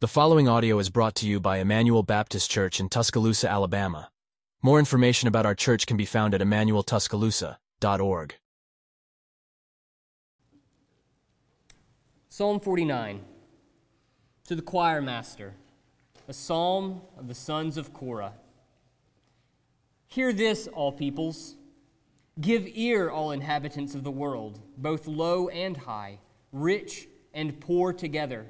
The following audio is brought to you by Emmanuel Baptist Church in Tuscaloosa, Alabama. More information about our church can be found at emmanueltuscaloosa.org. Psalm 49. To the choir master, a psalm of the sons of Korah. Hear this, all peoples. Give ear, all inhabitants of the world, both low and high, rich and poor together.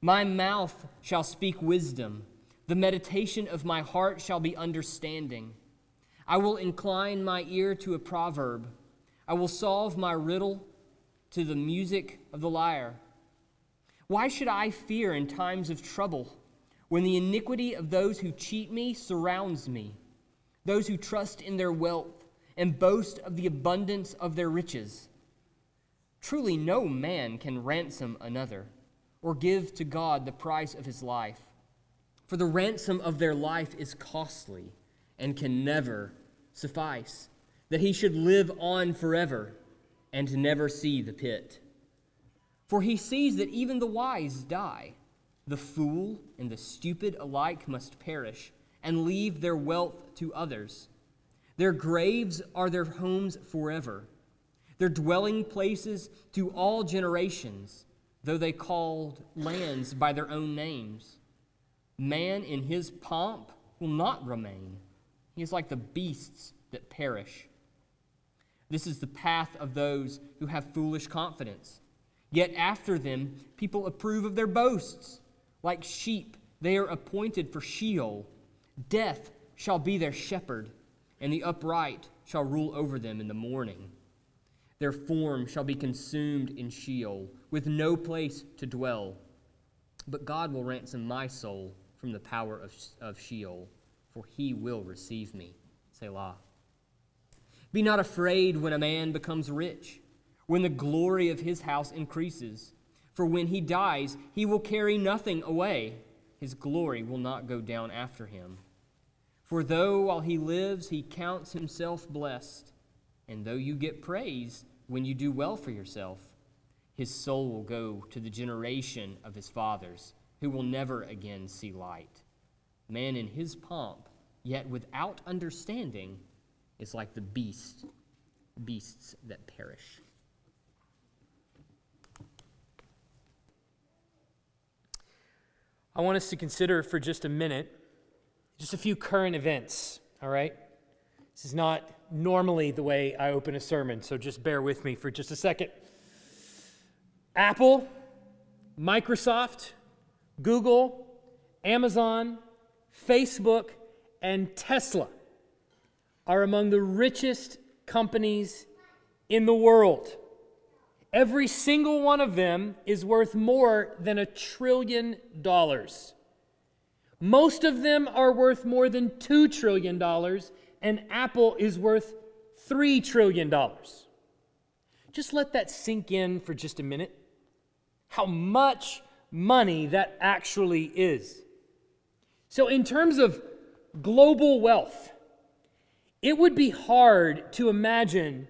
My mouth shall speak wisdom. The meditation of my heart shall be understanding. I will incline my ear to a proverb. I will solve my riddle to the music of the lyre. Why should I fear in times of trouble, when the iniquity of those who cheat me surrounds me, those who trust in their wealth and boast of the abundance of their riches? Truly no man can ransom another, or give to God the price of his life. For the ransom of their life is costly and can never suffice, that he should live on forever and never see the pit. For he sees that even the wise die. The fool and the stupid alike must perish and leave their wealth to others. Their graves are their homes forever, their dwelling places to all generations, though they called lands by their own names. Man in his pomp will not remain. He is like the beasts that perish. This is the path of those who have foolish confidence. Yet after them, people approve of their boasts. Like sheep, they are appointed for Sheol. Death shall be their shepherd, and the upright shall rule over them in the morning. Their form shall be consumed in Sheol, with no place to dwell. But God will ransom my soul from the power of Sheol, for he will receive me. Selah. Be not afraid when a man becomes rich, when the glory of his house increases. For when he dies, he will carry nothing away. His glory will not go down after him. For though while he lives, he counts himself blessed, and though you get praise when you do well for yourself, his soul will go to the generation of his fathers, who will never again see light. Man in his pomp, yet without understanding, is like the beasts that perish. I want us to consider for just a minute, just a few current events, all right? This is not normally the way I open a sermon, so just bear with me for just a second. Apple, Microsoft, Google, Amazon, Facebook, and Tesla are among the richest companies in the world. Every single one of them is worth more than $1 trillion. Most of them are worth more than $2 trillion, and Apple is worth $3 trillion. Just let that sink in for just a minute. How much money that actually is. So in terms of global wealth, it would be hard to imagine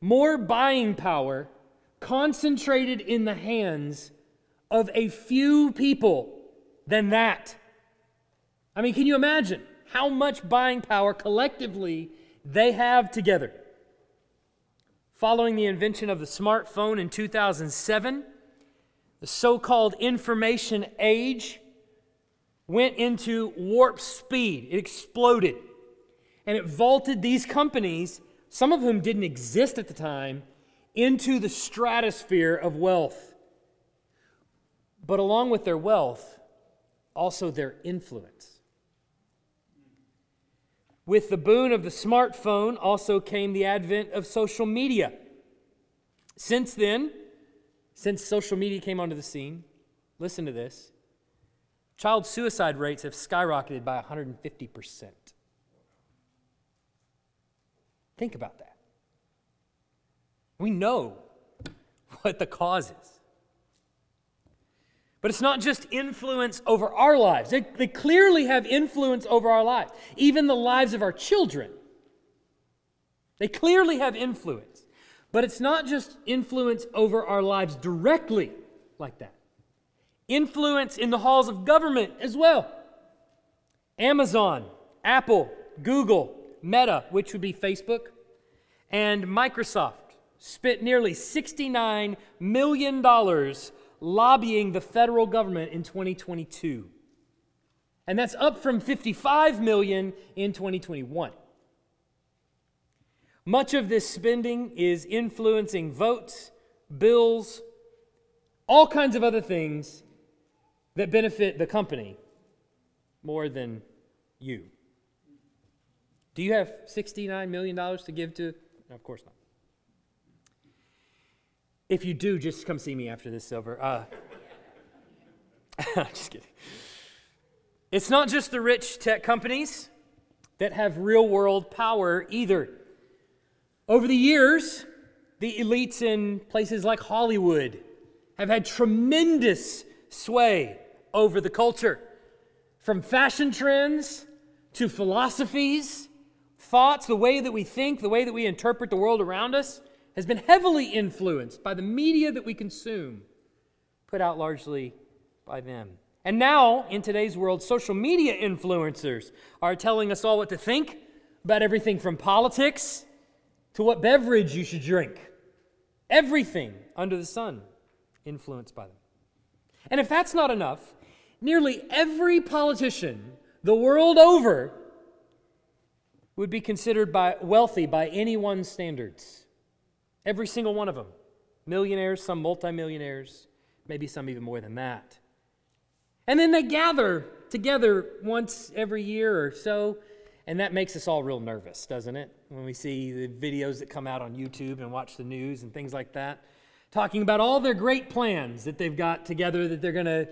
more buying power concentrated in the hands of a few people than that. I mean, can you imagine how much buying power collectively they have together? Following the invention of the smartphone in 2007, the so-called information age went into warp speed. It exploded, and it vaulted these companies, some of whom didn't exist at the time, into the stratosphere of wealth. But along with their wealth, also their influence. With the boon of the smartphone also came the advent of social media. Since social media came onto the scene, listen to this, child suicide rates have skyrocketed by 150%. Think about that. We know what the cause is. But it's not just influence over our lives. They clearly have influence over our lives, even the lives of our children. They clearly have influence. But it's not just influence over our lives directly like that. Influence in the halls of government as well. Amazon, Apple, Google, Meta, which would be Facebook, and Microsoft spent nearly $69 million lobbying the federal government in 2022. And that's up from $55 million in 2021. Much of this spending is influencing votes, bills, all kinds of other things that benefit the company more than you. Do you have $69 million to give to? No, of course not. If you do, just come see me after this is over. Just kidding. It's not just the rich tech companies that have real-world power either. Over the years, the elites in places like Hollywood have had tremendous sway over the culture, from fashion trends to philosophies, thoughts, the way that we think, the way that we interpret the world around us has been heavily influenced by the media that we consume, put out largely by them. And now, in today's world, social media influencers are telling us all what to think about everything from politics to what beverage you should drink. Everything under the sun influenced by them. And if that's not enough, nearly every politician the world over would be considered wealthy by anyone's standards. Every single one of them. Millionaires, some multimillionaires, maybe some even more than that. And then they gather together once every year or so, and that makes us all real nervous, doesn't it? When we see the videos that come out on YouTube and watch the news and things like that, talking about all their great plans that they've got together that they're going to,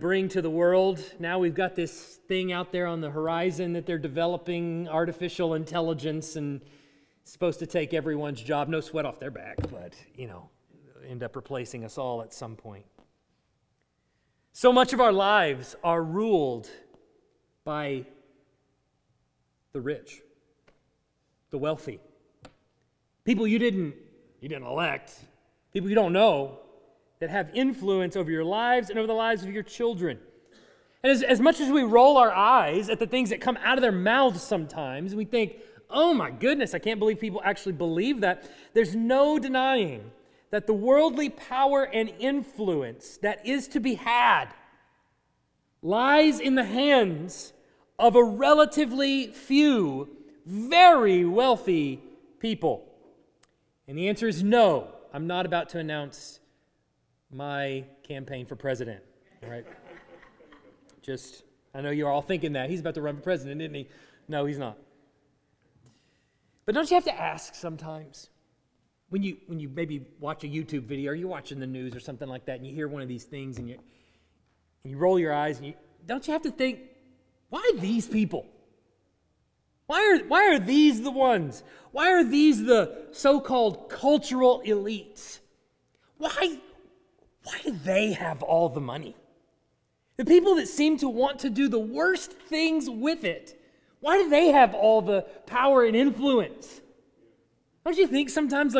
bring to the world. Now we've got this thing out there on the horizon that they're developing, artificial intelligence, and it's supposed to take everyone's job, no sweat off their back, but, end up replacing us all at some point. So much of our lives are ruled by the rich, the wealthy, people you didn't elect, people you don't know, that have influence over your lives and over the lives of your children. And as much as we roll our eyes at the things that come out of their mouths sometimes, we think, oh my goodness, I can't believe people actually believe that. There's no denying that the worldly power and influence that is to be had lies in the hands of a relatively few, very wealthy people. And the answer is no. I'm not about to announce my campaign for president. All right? I know you're all thinking that. He's about to run for president, isn't he? No, he's not. But don't you have to ask sometimes? When you maybe watch a YouTube video or you're watching the news or something like that and you hear one of these things and you roll your eyes, and don't you have to think, why these people? Why are these the ones? Why are these the so-called cultural elites? Why do they have all the money? The people that seem to want to do the worst things with it, why do they have all the power and influence? Don't you think sometimes,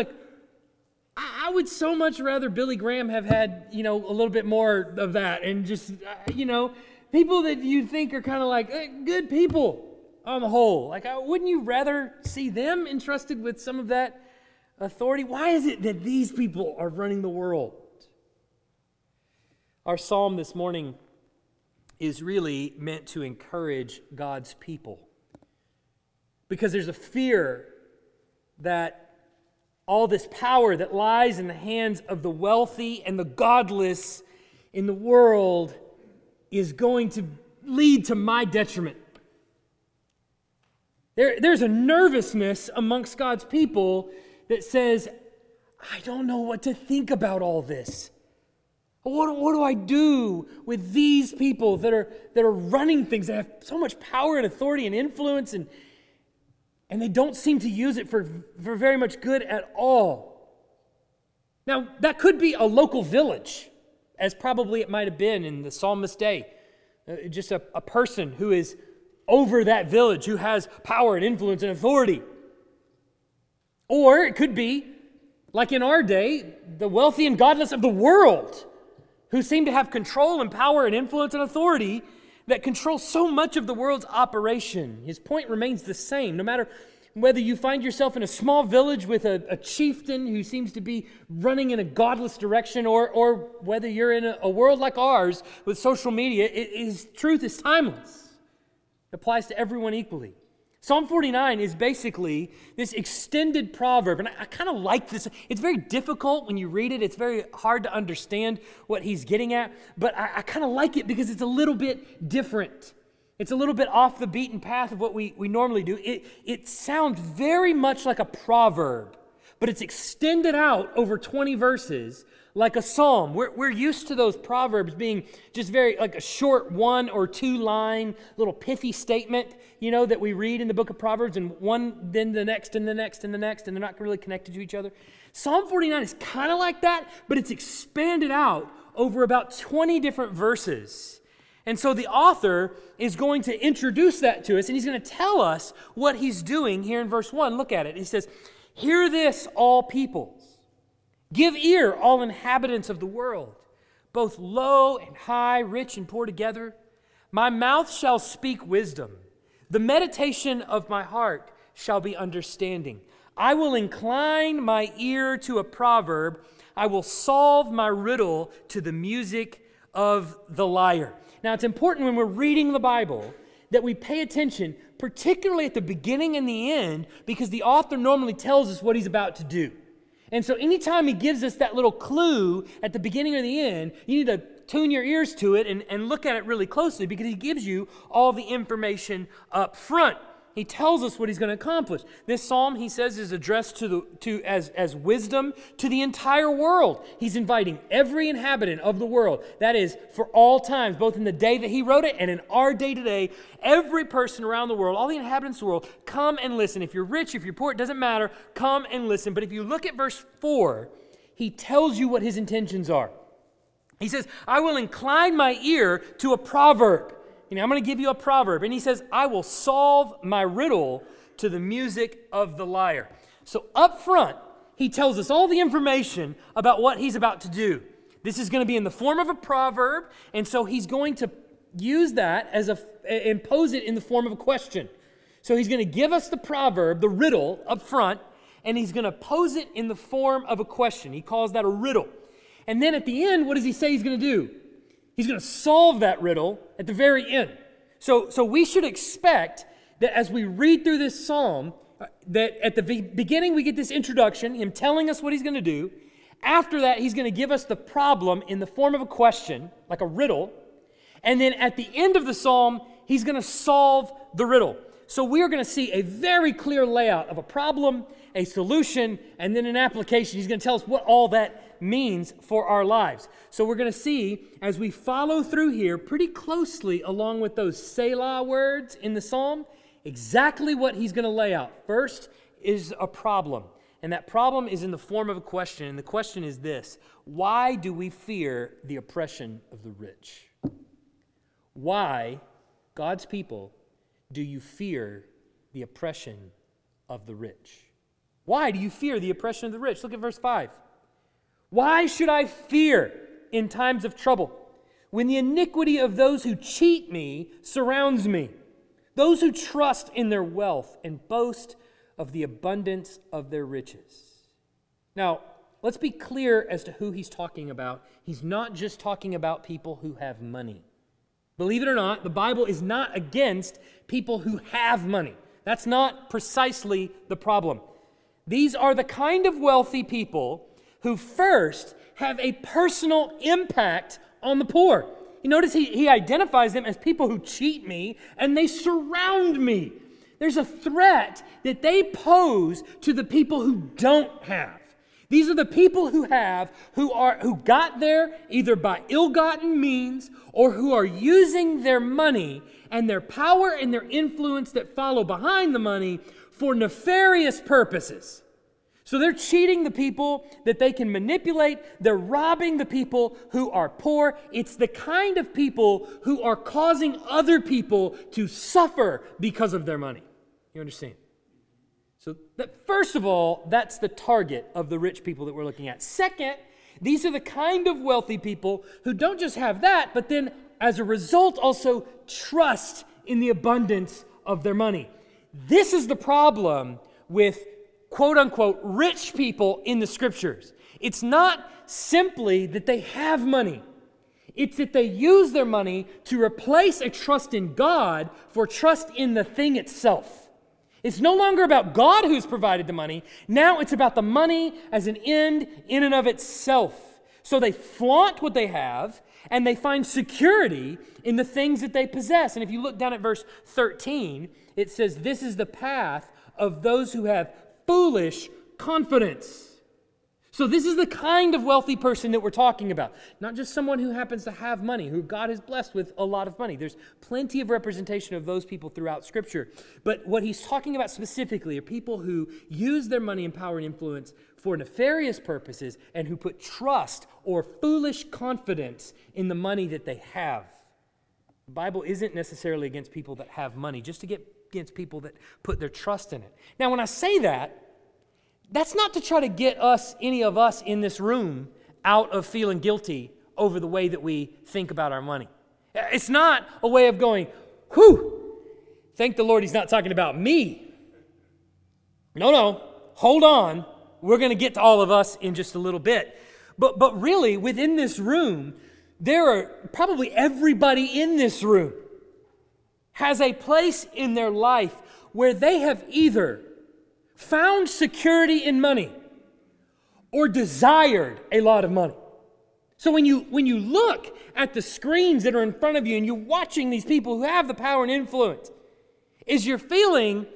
I would so much rather Billy Graham have had, a little bit more of that, and just, people that you think are kind of good people on the whole. Wouldn't you rather see them entrusted with some of that authority? Why is it that these people are running the world? Our psalm this morning is really meant to encourage God's people, because there's a fear that all this power that lies in the hands of the wealthy and the godless in the world is going to lead to my detriment. There's a nervousness amongst God's people that says, I don't know what to think about all this. What do I do with these people that are running things, that have so much power and authority and influence, and they don't seem to use it for very much good at all? Now, that could be a local village, as probably it might have been in the psalmist's day. Just a person who is over that village, who has power and influence and authority. Or it could be, like in our day, the wealthy and godless of the world, who seem to have control and power and influence and authority that control so much of the world's operation. His point remains the same. No matter whether you find yourself in a small village with a chieftain who seems to be running in a godless direction, or whether you're in a world like ours with social media, his truth is timeless. It applies to everyone equally. Psalm 49 is basically this extended proverb, and I kind of like this. It's very difficult when you read it. It's very hard to understand what he's getting at, but I kind of like it because it's a little bit different. It's a little bit off the beaten path of what we normally do. It sounds very much like a proverb, but it's extended out over 20 verses like a psalm. We're used to those proverbs being just very, like a short one or two line little pithy statement, you know, that we read in the book of Proverbs, and one, then the next, and the next, and the next, and they're not really connected to each other. Psalm 49 is kind of like that, but it's expanded out over about 20 different verses. And so the author is going to introduce that to us, and he's going to tell us what he's doing here in verse 1. Look at it. He says, "Hear this, all peoples. Give ear, all inhabitants of the world, both low and high, rich and poor together. My mouth shall speak wisdom. The meditation of my heart shall be understanding. I will incline my ear to a proverb. I will solve my riddle to the music of the lyre." Now, it's important when we're reading the Bible that we pay attention, particularly at the beginning and the end, because the author normally tells us what he's about to do. And so anytime he gives us that little clue at the beginning or the end, you need to tune your ears to it and look at it really closely, because he gives you all the information up front. He tells us what he's going to accomplish. This psalm, he says, is addressed as wisdom to the entire world. He's inviting every inhabitant of the world. That is, for all times, both in the day that he wrote it and in our day today, every person around the world, all the inhabitants of the world, come and listen. If you're rich, if you're poor, it doesn't matter. Come and listen. But if you look at verse 4, he tells you what his intentions are. He says, "I will incline my ear to a proverb." You know, I'm going to give you a proverb. And he says, "I will solve my riddle to the music of the lyre." So up front, he tells us all the information about what he's about to do. This is going to be in the form of a proverb. And so he's going to use that and pose it in the form of a question. So he's going to give us the proverb, the riddle, up front, and he's going to pose it in the form of a question. He calls that a riddle. And then at the end, what does he say he's going to do? He's going to solve that riddle at the very end. So we should expect that as we read through this psalm, that at the beginning we get this introduction, him telling us what he's going to do. After that, he's going to give us the problem in the form of a question, like a riddle. And then at the end of the psalm, he's going to solve the riddle. So we are going to see a very clear layout of a problem, a solution, and then an application. He's going to tell us what all that means for our lives. So we're going to see, as we follow through here pretty closely along with those Selah words in the psalm, exactly what he's going to lay out. First is a problem, and that problem is in the form of a question. And the question is this: why do we fear the oppression of the rich? Why, God's people, do you fear the oppression of the rich? Why do you fear the oppression of the rich? Look at verse 5. "Why should I fear in times of trouble, when the iniquity of those who cheat me surrounds me? Those who trust in their wealth and boast of the abundance of their riches." Now, let's be clear as to who he's talking about. He's not just talking about people who have money. Believe it or not, the Bible is not against people who have money. That's not precisely the problem. These are the kind of wealthy people who first have a personal impact on the poor. You notice he identifies them as people who cheat me, and they surround me. There's a threat that they pose to the people who don't have. These are the people who have, who got there either by ill-gotten means, or who are using their money and their power and their influence that follow behind the money for nefarious purposes. So they're cheating the people that they can manipulate. They're robbing the people who are poor. It's the kind of people who are causing other people to suffer because of their money. You understand? So, first of all, that's the target of the rich people that we're looking at. Second, These are the kind of wealthy people who don't just have that, but then as a result also trust in the abundance of their money. This is the problem with quote-unquote rich people in the scriptures. It's not simply that they have money. It's that they use their money to replace a trust in God for trust in the thing itself. It's no longer about God who's provided the money. Now it's about the money as an end in and of itself. So they flaunt what they have, and they find security in the things that they possess. And if you look down at verse 13, it says, "This is the path of those who have foolish confidence." So this is the kind of wealthy person that we're talking about. Not just someone who happens to have money, who God has blessed with a lot of money. There's plenty of representation of those people throughout Scripture. But what he's talking about specifically are people who use their money and power and influence for nefarious purposes and who put trust or foolish confidence in the money that they have. The Bible isn't necessarily against people that have money, just against people that put their trust in it. Now, when I say that, that's not to try to get us, any of us in this room, out of feeling guilty over the way that we think about our money. It's not a way of going, whew, thank the Lord he's not talking about me. No, hold on. We're going to get to all of us in just a little bit. But really, within this room, there are probably everybody in this room has a place in their life where they have either found security in money or desired a lot of money. So when you look at the screens that are in front of you and you're watching these people who have the power and influence, is you're feeling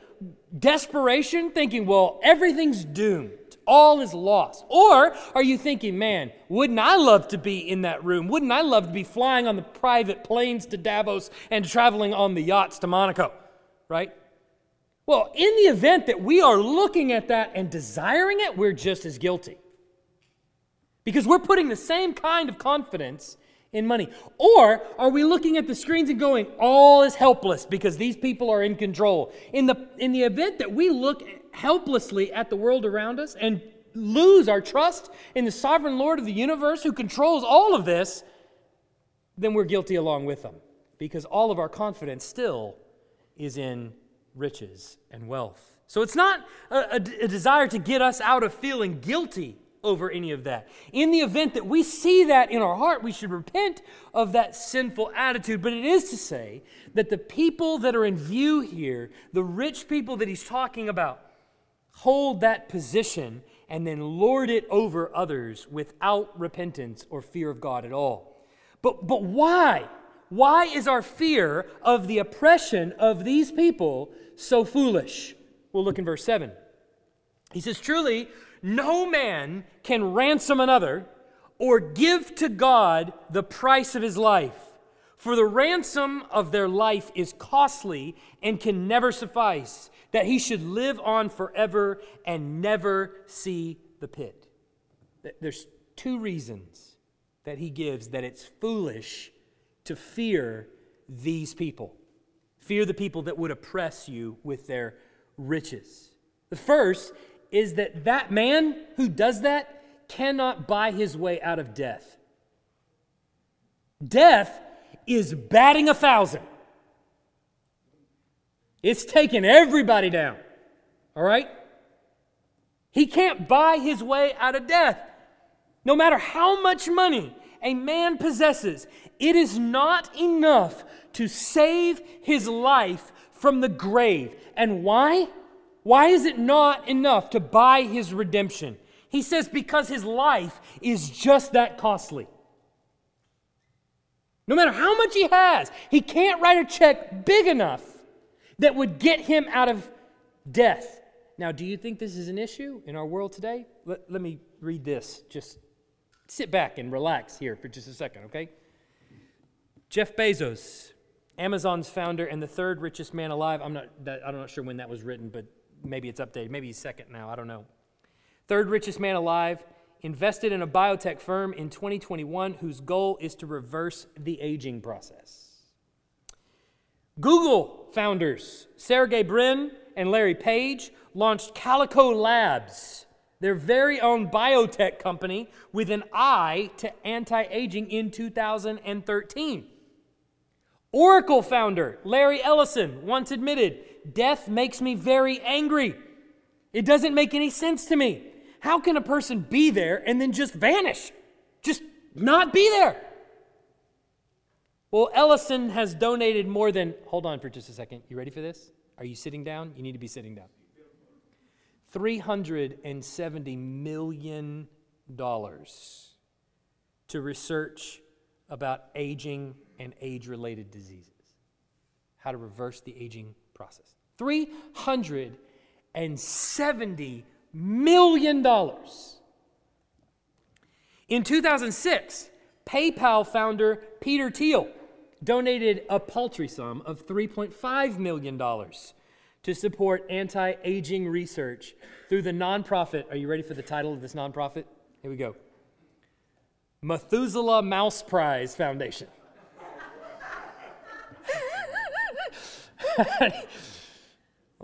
desperation, thinking, well, everything's doomed, all is lost? Or are you thinking, man, wouldn't I love to be in that room? Wouldn't I love to be flying on the private planes to Davos and traveling on the yachts to Monaco, right? Well, in the event that we are looking at that and desiring it, we're just as guilty. Because we're putting the same kind of confidence in money. Or are we looking at the screens and going, all is helpless because these people are in control? In the event that we look helplessly at the world around us and lose our trust in the sovereign Lord of the universe who controls all of this, then we're guilty along with them. Because all of our confidence still is in riches and wealth. So it's not a desire to get us out of feeling guilty over any of that. In the event that we see that in our heart, we should repent of that sinful attitude. But it is to say that the people that are in view here, the rich people that he's talking about, hold that position and then lord it over others without repentance or fear of God at all. But why? Why is our fear of the oppression of these people so foolish? We'll look in verse 7. He says, "Truly, no man can ransom another or give to God the price of his life. For the ransom of their life is costly and can never suffice, that he should live on forever and never see the pit." There's two reasons that he gives that it's foolish to fear these people. Fear the people that would oppress you with their riches. The first is that that man who does that cannot buy his way out of death. Death is batting 1,000. It's taking everybody down. All right? He can't buy his way out of death. No matter how much money a man possesses, it is not enough to save his life from the grave. And why? Why is it not enough to buy his redemption? He says because his life is just that costly. No matter how much he has, he can't write a check big enough that would get him out of death. Now, do you think this is an issue in our world today? Let me read this. Just sit back and relax here for just a second, okay? Jeff Bezos, Amazon's founder and the third richest man alive. I'm not sure when that was written, but maybe it's updated. Maybe he's second now. I don't know. Third richest man alive, invested in a biotech firm in 2021 whose goal is to reverse the aging process. Google founders Sergey Brin and Larry Page launched Calico Labs their very own biotech company with an eye to anti-aging in 2013. Oracle founder Larry Ellison once admitted, "Death makes me very angry. It doesn't make any sense to me. How can a person be there and then just vanish? Just not be there?" Well, Ellison has donated more than, hold on for just a second. You ready for this? Are you sitting down? You need to be sitting down. $370 million to research about aging and age-related diseases. How to reverse the aging process. $370 million. In 2006, PayPal founder Peter Thiel donated a paltry sum of $3.5 million to support anti-aging research through the nonprofit. Are you ready for the title of this nonprofit? Here we go. Methuselah Mouse Prize Foundation.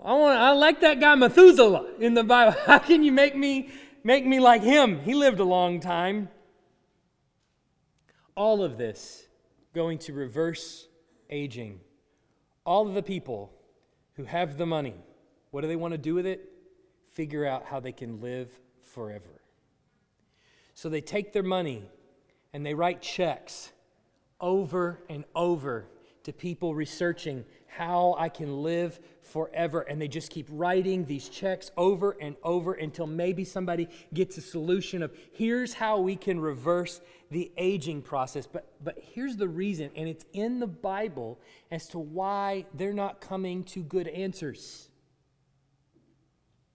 I like that guy Methuselah in the Bible. How can you make me like him? He lived a long time. All of this going to reverse aging. All of the people who have the money, what do they want to do with it? Figure out how they can live forever. So they take their money and they write checks over and over to people researching how I can live forever. And they just keep writing these checks over and over until maybe somebody gets a solution of here's how we can reverse the aging process. But here's the reason, and it's in the Bible as to why they're not coming to good answers.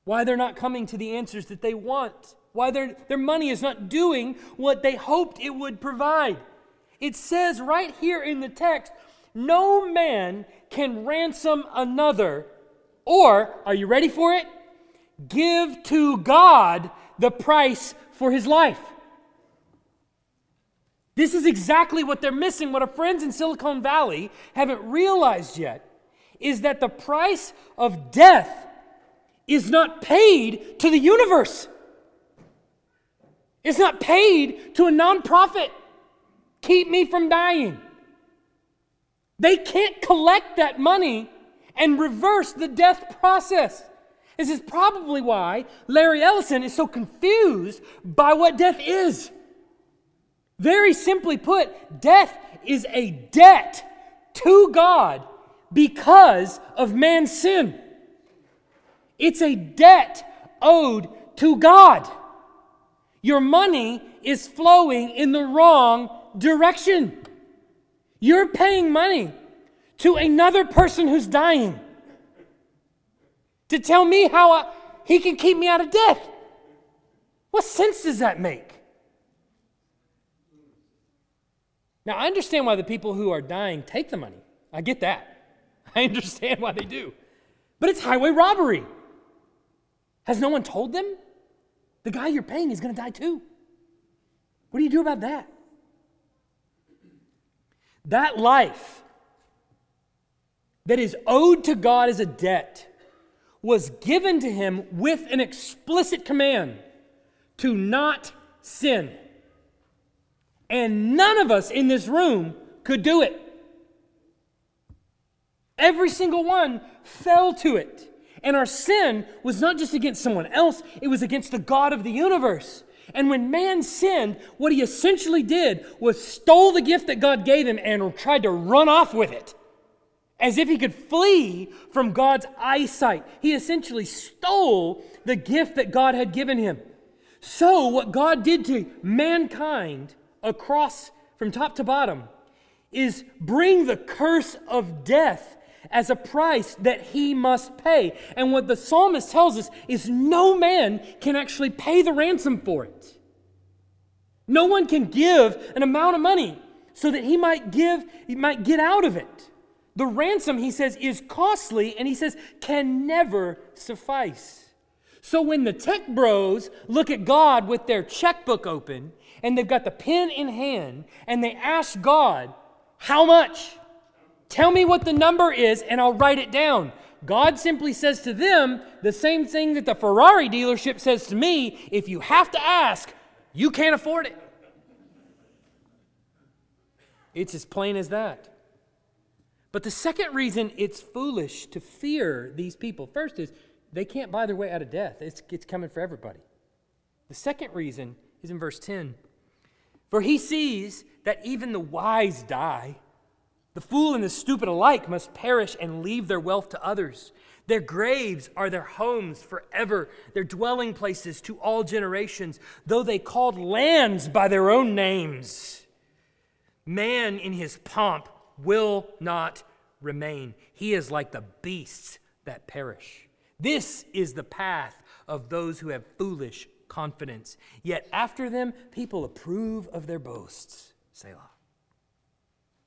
Why they're not coming to the answers that they want. Why their money is not doing what they hoped it would provide. It says right here in the text, no man can ransom another, or, are you ready for it? Give to God the price for his life. This is exactly what they're missing. What our friends in Silicon Valley haven't realized yet is that the price of death is not paid to the universe. It's not paid to a nonprofit. Keep me from dying. They can't collect that money and reverse the death process. This is probably why Larry Ellison is so confused by what death is. Very simply put, death is a debt to God because of man's sin. It's a debt owed to God. Your money is flowing in the wrong direction. You're paying money to another person who's dying to tell me how he can keep me out of death. What sense does that make? Now, I understand why the people who are dying take the money. I get that. I understand why they do. But it's highway robbery. Has no one told them? The guy you're paying is going to die too. What do you do about that? That life that is owed to God as a debt was given to him with an explicit command to not sin. And none of us in this room could do it. Every single one fell to it. And our sin was not just against someone else, it was against the God of the universe. And when man sinned, what he essentially did was stole the gift that God gave him and tried to run off with it, as if he could flee from God's eyesight. He essentially stole the gift that God had given him. So what God did to mankind across from top to bottom is bring the curse of death as a price that he must pay. And what the psalmist tells us is no man can actually pay the ransom for it. No one can give an amount of money so that he might get out of it. The ransom, he says, is costly, and he says, can never suffice. So when the tech bros look at God with their checkbook open, and they've got the pen in hand, and they ask God, how much? Tell me what the number is, and I'll write it down. God simply says to them the same thing that the Ferrari dealership says to me: if you have to ask, you can't afford it. It's as plain as that. But the second reason it's foolish to fear these people, first is they can't buy their way out of death. It's coming for everybody. The second reason is in verse 10. For he sees that even the wise die. The fool and the stupid alike must perish and leave their wealth to others. Their graves are their homes forever, their dwelling places to all generations, though they called lands by their own names. Man in his pomp will not remain. He is like the beasts that perish. This is the path of those who have foolish confidence. Yet after them, people approve of their boasts. Selah.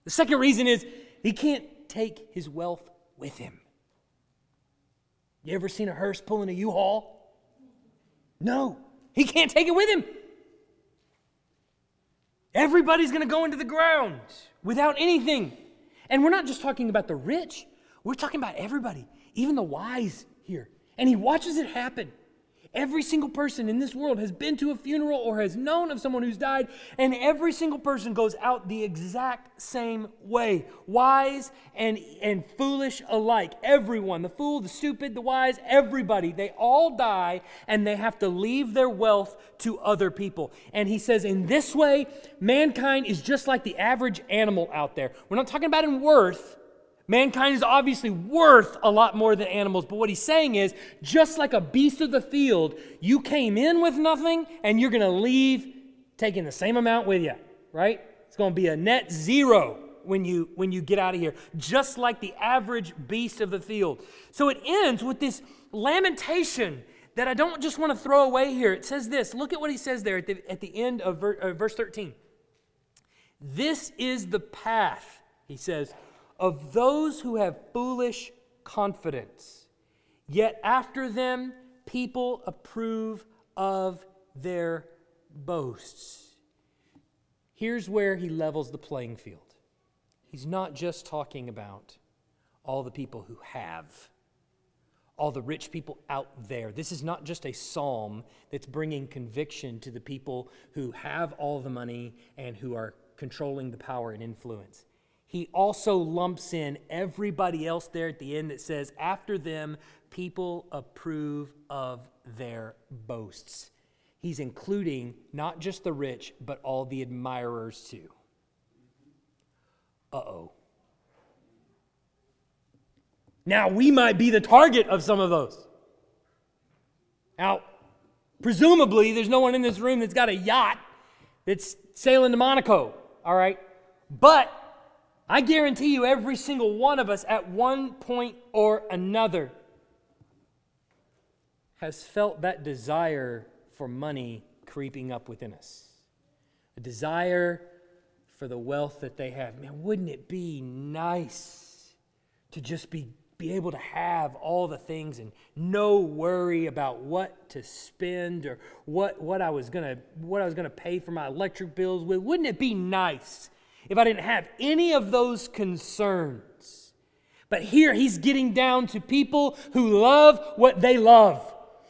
The second reason is he can't take his wealth with him. You ever seen a hearse pulling a U-Haul? No, he can't take it with him. Everybody's going to go into the ground without anything. And we're not just talking about the rich. We're talking about everybody, even the wise here. And he watches it happen. Every single person in this world has been to a funeral or has known of someone who's died, and every single person goes out the exact same way. Wise and foolish alike. Everyone, the fool, the stupid, the wise, everybody, they all die and they have to leave their wealth to other people. And he says in this way, mankind is just like the average animal out there. We're not talking about in worth. Mankind is obviously worth a lot more than animals, but what he's saying is, just like a beast of the field, you came in with nothing, and you're going to leave taking the same amount with you, right? It's going to be a net zero when you get out of here, just like the average beast of the field. So it ends with this lamentation that I don't just want to throw away here. It says this. Look at what he says there at the end of verse 13. This is the path, he says, of those who have foolish confidence. Yet after them, people approve of their boasts. Here's where he levels the playing field. He's not just talking about all the people who have, all the rich people out there. This is not just a psalm that's bringing conviction to the people who have all the money and who are controlling the power and influence. He also lumps in everybody else there at the end that says, after them, people approve of their boasts. He's including not just the rich, but all the admirers too. Uh-oh. Now, we might be the target of some of those. Now, presumably, there's no one in this room that's got a yacht that's sailing to Monaco, all right? But I guarantee you every single one of us at one point or another has felt that desire for money creeping up within us. A desire for the wealth that they have. Man, wouldn't it be nice to just be able to have all the things and no worry about what to spend or what I was gonna pay for my electric bills with? Wouldn't it be nice if I didn't have any of those concerns? But here he's getting down to people who love what they love,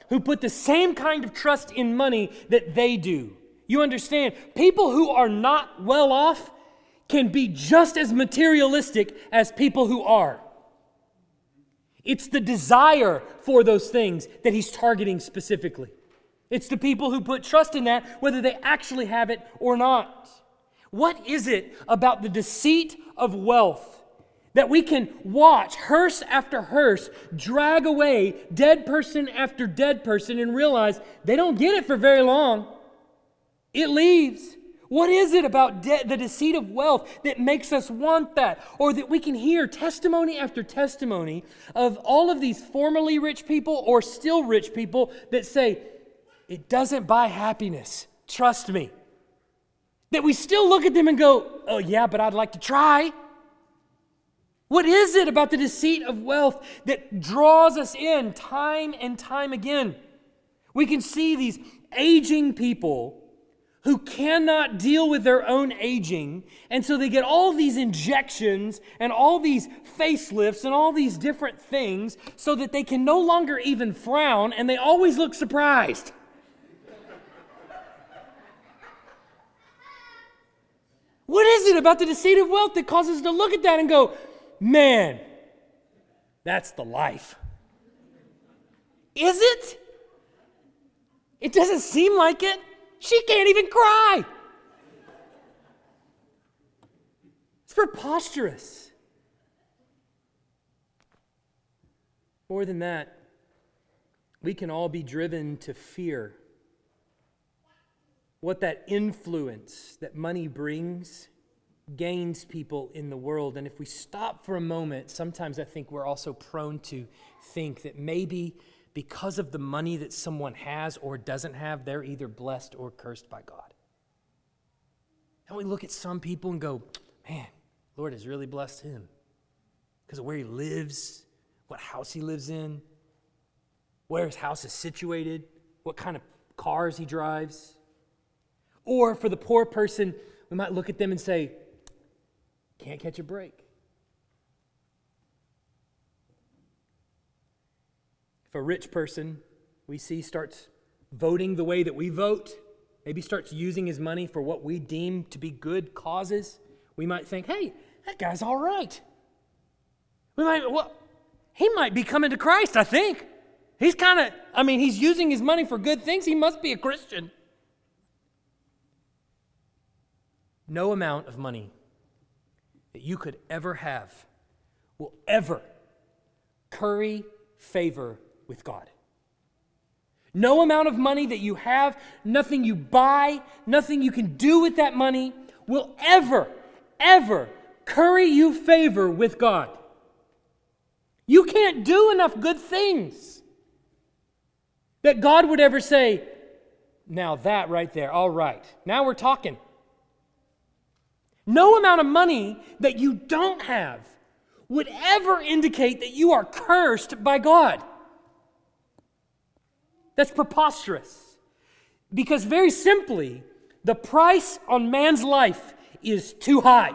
who put the same kind of trust in money that they do. You understand, people who are not well off can be just as materialistic as people who are. It's the desire for those things that he's targeting specifically. It's the people who put trust in that, whether they actually have it or not. What is it about the deceit of wealth that we can watch hearse after hearse drag away dead person after dead person and realize they don't get it for very long? It leaves. What is it about the deceit of wealth that makes us want that? Or that we can hear testimony after testimony of all of these formerly rich people or still rich people that say, it doesn't buy happiness, trust me. That we still look at them and go, oh yeah, but I'd like to try. What is it about the deceit of wealth that draws us in time and time again? We can see these aging people who cannot deal with their own aging, and so they get all these injections and all these facelifts and all these different things so that they can no longer even frown, and they always look surprised. What is it about the deceit of wealth that causes us to look at that and go, man, that's the life? Is it? It doesn't seem like it. She can't even cry. It's preposterous. More than that, we can all be driven to fear what that influence that money brings gains people in the world. And if we stop for a moment, sometimes I think we're also prone to think that maybe because of the money that someone has or doesn't have, they're either blessed or cursed by God. And we look at some people and go, man, the Lord has really blessed him because of where he lives, what house he lives in, where his house is situated, what kind of cars he drives. Or for the poor person, we might look at them and say, can't catch a break. If a rich person we see starts voting the way that we vote, maybe starts using his money for what we deem to be good causes, we might think, hey, that guy's all right. We might, well, he might be coming to Christ, I think. He's kind of, he's using his money for good things. He must be a Christian. No amount of money that you could ever have will ever curry favor with God. No amount of money that you have, nothing you buy, nothing you can do with that money will ever, ever curry you favor with God. You can't do enough good things that God would ever say, now that right there, all right, now we're talking. No amount of money that you don't have would ever indicate that you are cursed by God. That's preposterous. Because very simply, the price on man's life is too high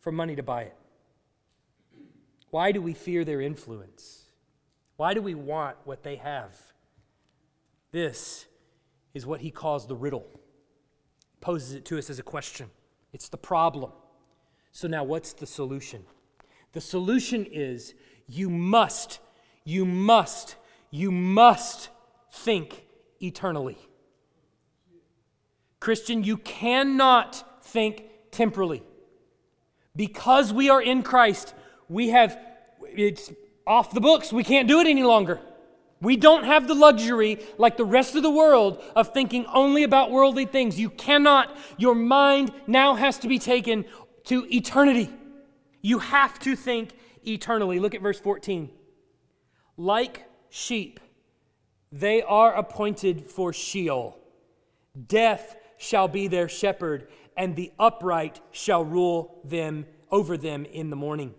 for money to buy it. Why do we fear their influence? Why do we want what they have? This is what he calls the riddle. He poses it to us as a question. It's the problem. So now what's the solution? The solution is you must think eternally. Christian, you cannot think temporally. Because we are in Christ, it's off the books. We can't do it any longer. We don't have the luxury, like the rest of the world, of thinking only about worldly things. You cannot. Your mind now has to be taken to eternity. You have to think eternally. Look at verse 14. Like sheep, they are appointed for Sheol. Death shall be their shepherd, and the upright shall rule them over them in the morning.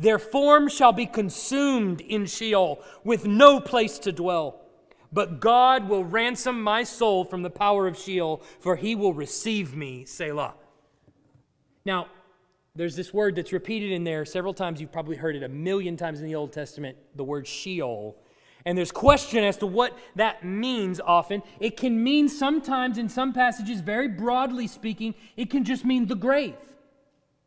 Their form shall be consumed in Sheol, with no place to dwell. But God will ransom my soul from the power of Sheol, for he will receive me, Selah. Now, there's this word that's repeated in there several times. You've probably heard it 1,000,000 times in the Old Testament, the word Sheol. And there's question as to what that means often. It can mean sometimes in some passages, very broadly speaking, it can just mean the grave,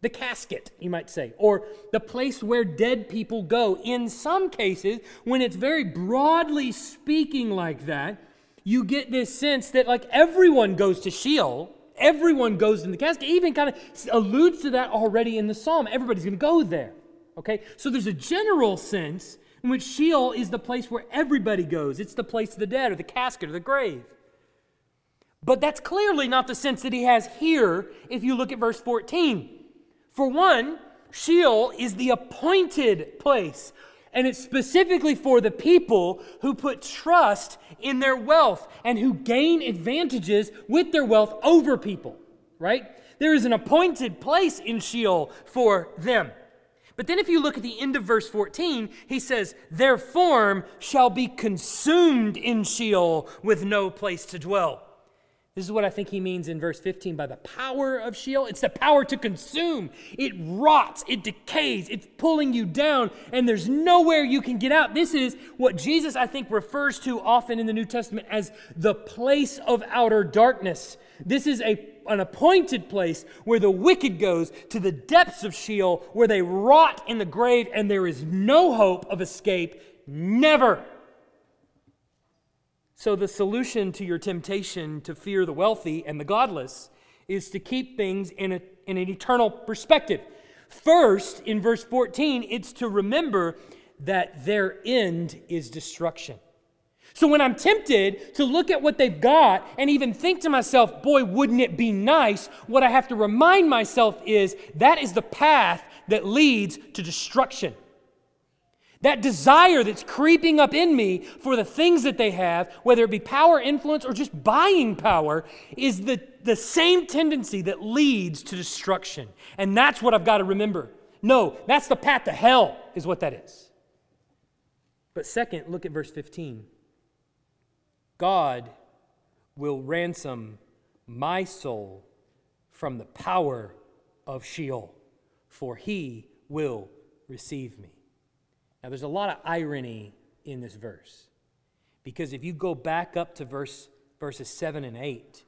the casket, you might say, or the place where dead people go. In some cases, when it's very broadly speaking like that, you get this sense that like everyone goes to Sheol. Everyone goes in the casket. It even kind of alludes to that already in the psalm. Everybody's going to go there. Okay? So there's a general sense in which Sheol is the place where everybody goes. It's the place of the dead or the casket or the grave. But that's clearly not the sense that he has here if you look at verse 14. For one, Sheol is the appointed place. And it's specifically for the people who put trust in their wealth and who gain advantages with their wealth over people, right? There is an appointed place in Sheol for them. But then if you look at the end of verse 14, he says, their form shall be consumed in Sheol with no place to dwell. This is what I think he means in verse 15 by the power of Sheol. It's the power to consume. It rots. It decays. It's pulling you down, and there's nowhere you can get out. This is what Jesus, I think, refers to often in the New Testament as the place of outer darkness. This is an appointed place where the wicked goes to the depths of Sheol, where they rot in the grave, and there is no hope of escape. Never. So the solution to your temptation to fear the wealthy and the godless is to keep things in an eternal perspective. First, in verse 14, it's to remember that their end is destruction. So when I'm tempted to look at what they've got and even think to myself, boy, wouldn't it be nice, what I have to remind myself is that is the path that leads to destruction. That desire that's creeping up in me for the things that they have, whether it be power, influence, or just buying power, is the same tendency that leads to destruction. And that's what I've got to remember. No, that's the path to hell is what that is. But second, look at verse 15. God will ransom my soul from the power of Sheol, for he will receive me. Now, there's a lot of irony in this verse, because if you go back up to verses 7 and 8,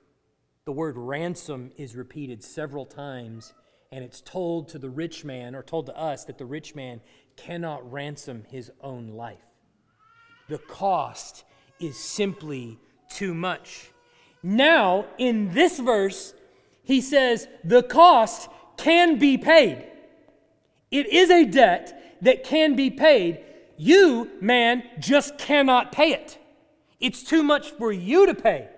the word ransom is repeated several times, and it's told to the rich man, or told to us, that the rich man cannot ransom his own life. The cost is simply too much. Now, in this verse, he says the cost can be paid. It is a debt that can be paid. You, man, just cannot pay it. It's too much for you to pay.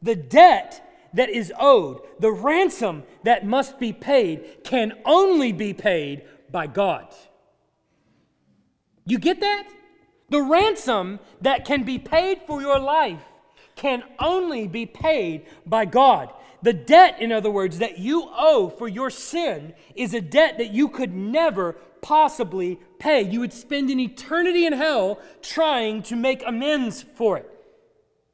The debt that is owed, the ransom that must be paid, can only be paid by God. You get that? The ransom that can be paid for your life can only be paid by God. The debt, in other words, that you owe for your sin is a debt that you could never possibly pay. You would spend an eternity in hell trying to make amends for it.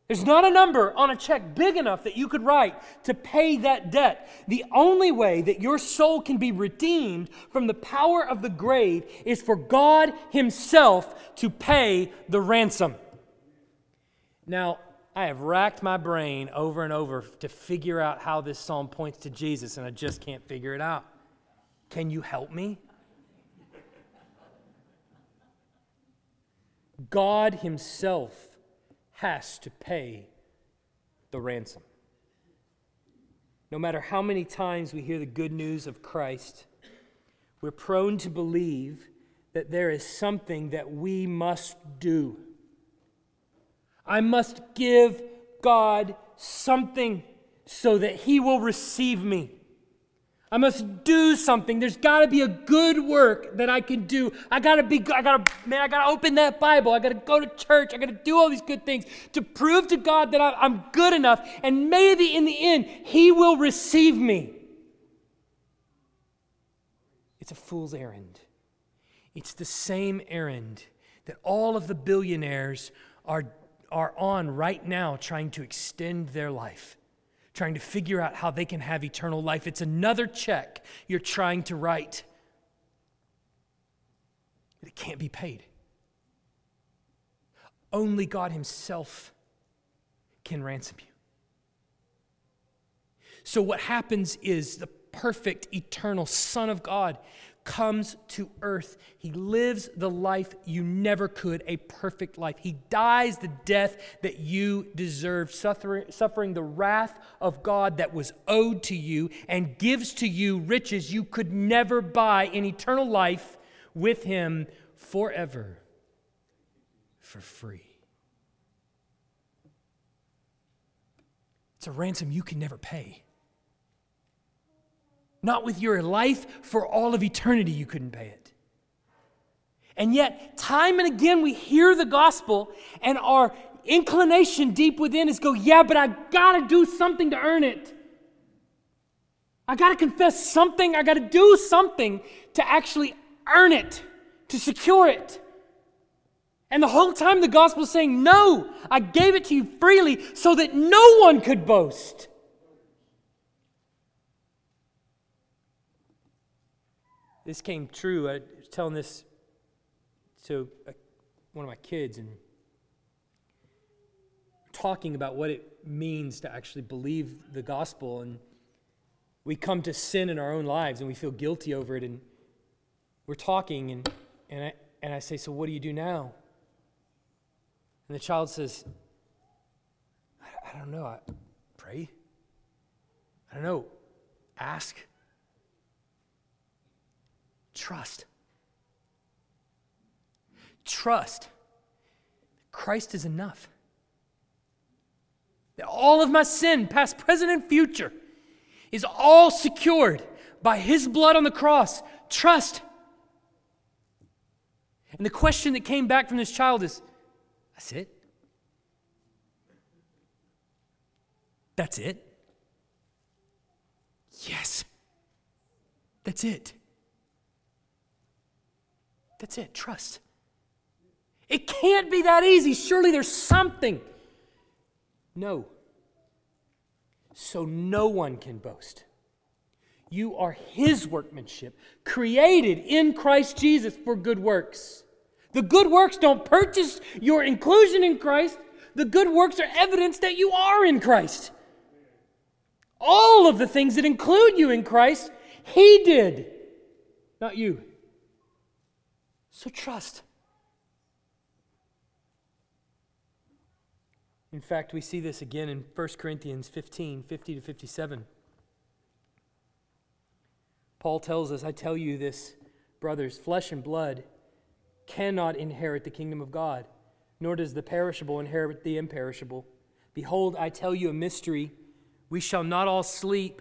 There's not a number on a check big enough that you could write to pay that debt. The only way that your soul can be redeemed from the power of the grave is for God Himself to pay the ransom. Now, I have racked my brain over and over to figure out how this psalm points to Jesus, and I just can't figure it out. Can you help me? God Himself has to pay the ransom. No matter how many times we hear the good news of Christ, we're prone to believe that there is something that we must do. I must give God something so that He will receive me. I must do something. There's got to be a good work that I can do. I got to open that Bible. I got to go to church. I got to do all these good things to prove to God that I'm good enough. And maybe in the end, He will receive me. It's a fool's errand. It's the same errand that all of the billionaires are on right now, trying to extend their life, trying to figure out how they can have eternal life. It's another check you're trying to write. But it can't be paid. Only God Himself can ransom you. So what happens is the perfect, eternal Son of God comes to earth. He lives the life you never could, a perfect life. He dies the death that you deserve, suffering the wrath of God that was owed to you, and gives to you riches you could never buy, in eternal life with Him forever for free. It's a ransom you can never pay. Not with your life, for all of eternity you couldn't pay it. And yet, time and again, we hear the gospel, and our inclination deep within is go, yeah, but I got to do something to earn it. I got to confess something. I got to do something to actually earn it, to secure it. And the whole time the gospel is saying, no, I gave it to you freely so that no one could boast. This came true. I was telling this to one of my kids and talking about what it means to actually believe the gospel. And we come to sin in our own lives and we feel guilty over it. And we're talking and I say, so what do you do now? And the child says, I don't know. I pray. I don't know. Ask. Trust. Trust. Christ is enough. That all of my sin, past, present, and future, is all secured by His blood on the cross. Trust. And the question that came back from this child is, that's it? That's it? Yes. That's it. That's it. Trust. It can't be that easy. Surely there's something. No. So no one can boast. You are His workmanship, created in Christ Jesus for good works. The good works don't purchase your inclusion in Christ. The good works are evidence that you are in Christ. All of the things that include you in Christ, He did, not you. So trust. In fact, we see this again in 1 Corinthians 15, 50 to 57. Paul tells us, I tell you this, brothers, flesh and blood cannot inherit the kingdom of God, nor does the perishable inherit the imperishable. Behold, I tell you a mystery. We shall not all sleep,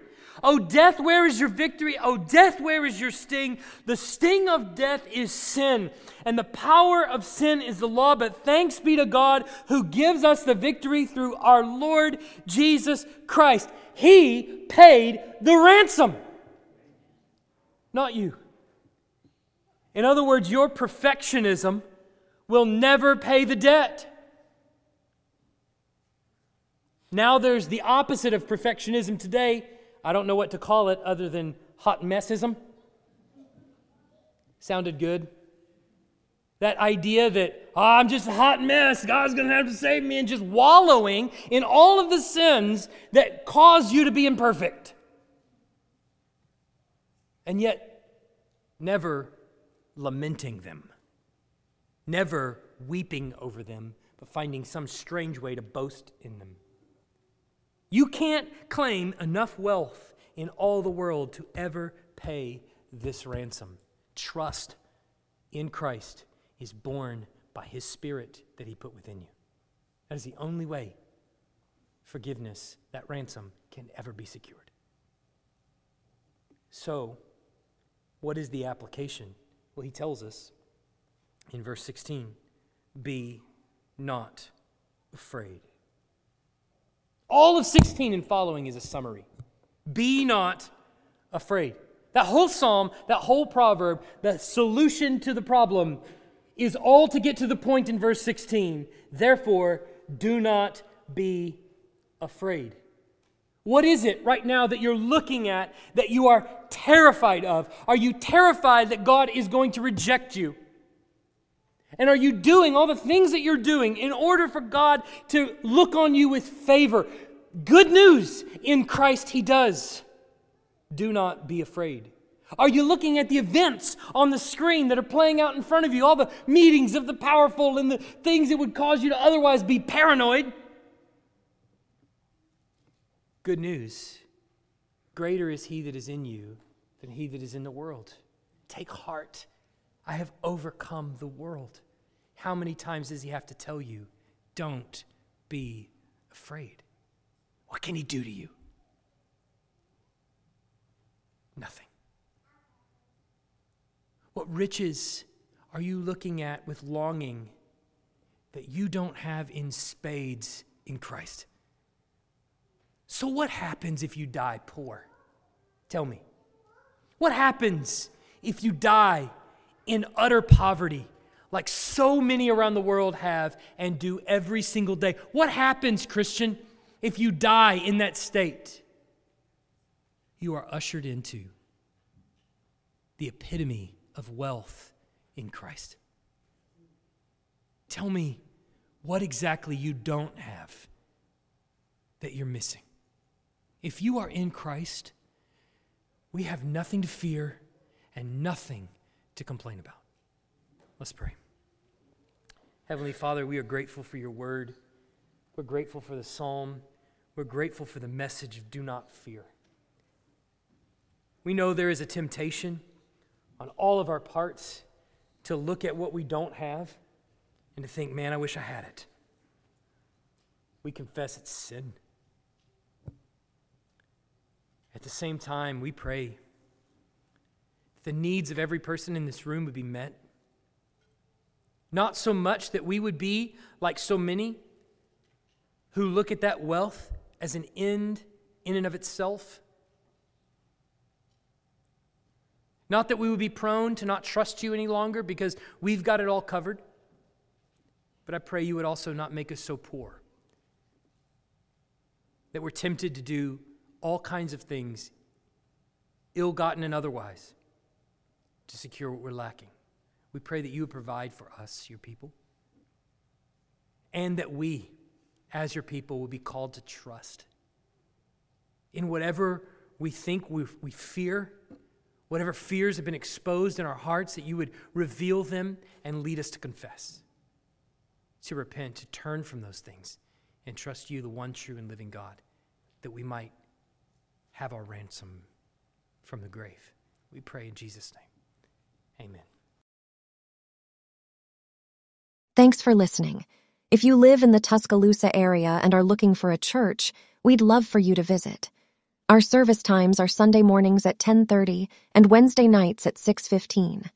O death, where is your victory? O death, where is your sting? The sting of death is sin, and the power of sin is the law. But thanks be to God who gives us the victory through our Lord Jesus Christ. He paid the ransom, not you. In other words, your perfectionism will never pay the debt. Now there's the opposite of perfectionism today. I don't know what to call it other than hot messism. Sounded good. That idea that, I'm just a hot mess, God's going to have to save me, and just wallowing in all of the sins that cause you to be imperfect. And yet, never lamenting them. Never weeping over them, but finding some strange way to boast in them. You can't claim enough wealth in all the world to ever pay this ransom. Trust in Christ is born by His Spirit that He put within you. That is the only way forgiveness, that ransom, can ever be secured. So, what is the application? Well, He tells us in verse 16, be not afraid. All of 16 and following is a summary. Be not afraid. That whole psalm, that whole proverb, the solution to the problem is all to get to the point in verse 16. Therefore, do not be afraid. What is it right now that you're looking at that you are terrified of? Are you terrified that God is going to reject you? And are you doing all the things that you're doing in order for God to look on you with favor? Good news, in Christ He does. Do not be afraid. Are you looking at the events on the screen that are playing out in front of you, all the meetings of the powerful and the things that would cause you to otherwise be paranoid? Good news, greater is He that is in you than he that is in the world. Take heart. I have overcome the world. How many times does He have to tell you, Don't be afraid. What can he do to you? Nothing. What riches are you looking at with longing that you don't have in spades in Christ? So what happens if you die poor? Tell me. What happens if you die in utter poverty, like so many around the world have and do every single day? What happens, Christian, if you die in that state? You are ushered into the epitome of wealth in Christ. Tell me what exactly you don't have that you're missing. If you are in Christ, we have nothing to fear and nothing to complain about. Let's pray. Heavenly Father, we are grateful for your word. We're grateful for the psalm. We're grateful for the message of do not fear. We know there is a temptation on all of our parts to look at what we don't have and to think, man, I wish I had it. We confess it's sin. At the same time, we pray that the needs of every person in this room would be met. Not so much that we would be like so many who look at that wealth as an end in and of itself. Not that we would be prone to not trust you any longer because we've got it all covered. But I pray you would also not make us so poor that we're tempted to do all kinds of things, ill-gotten and otherwise, to secure what we're lacking. We pray that you would provide for us, your people, and that we, as your people, will be called to trust in whatever we think we fear, whatever fears have been exposed in our hearts, that you would reveal them and lead us to confess, to repent, to turn from those things, and trust you, the one true and living God, that we might have our ransom from the grave. We pray in Jesus' name. Amen. Thanks for listening. If you live in the Tuscaloosa area and are looking for a church, we'd love for you to visit. Our service times are Sunday mornings at 10:30 and Wednesday nights at 6:15.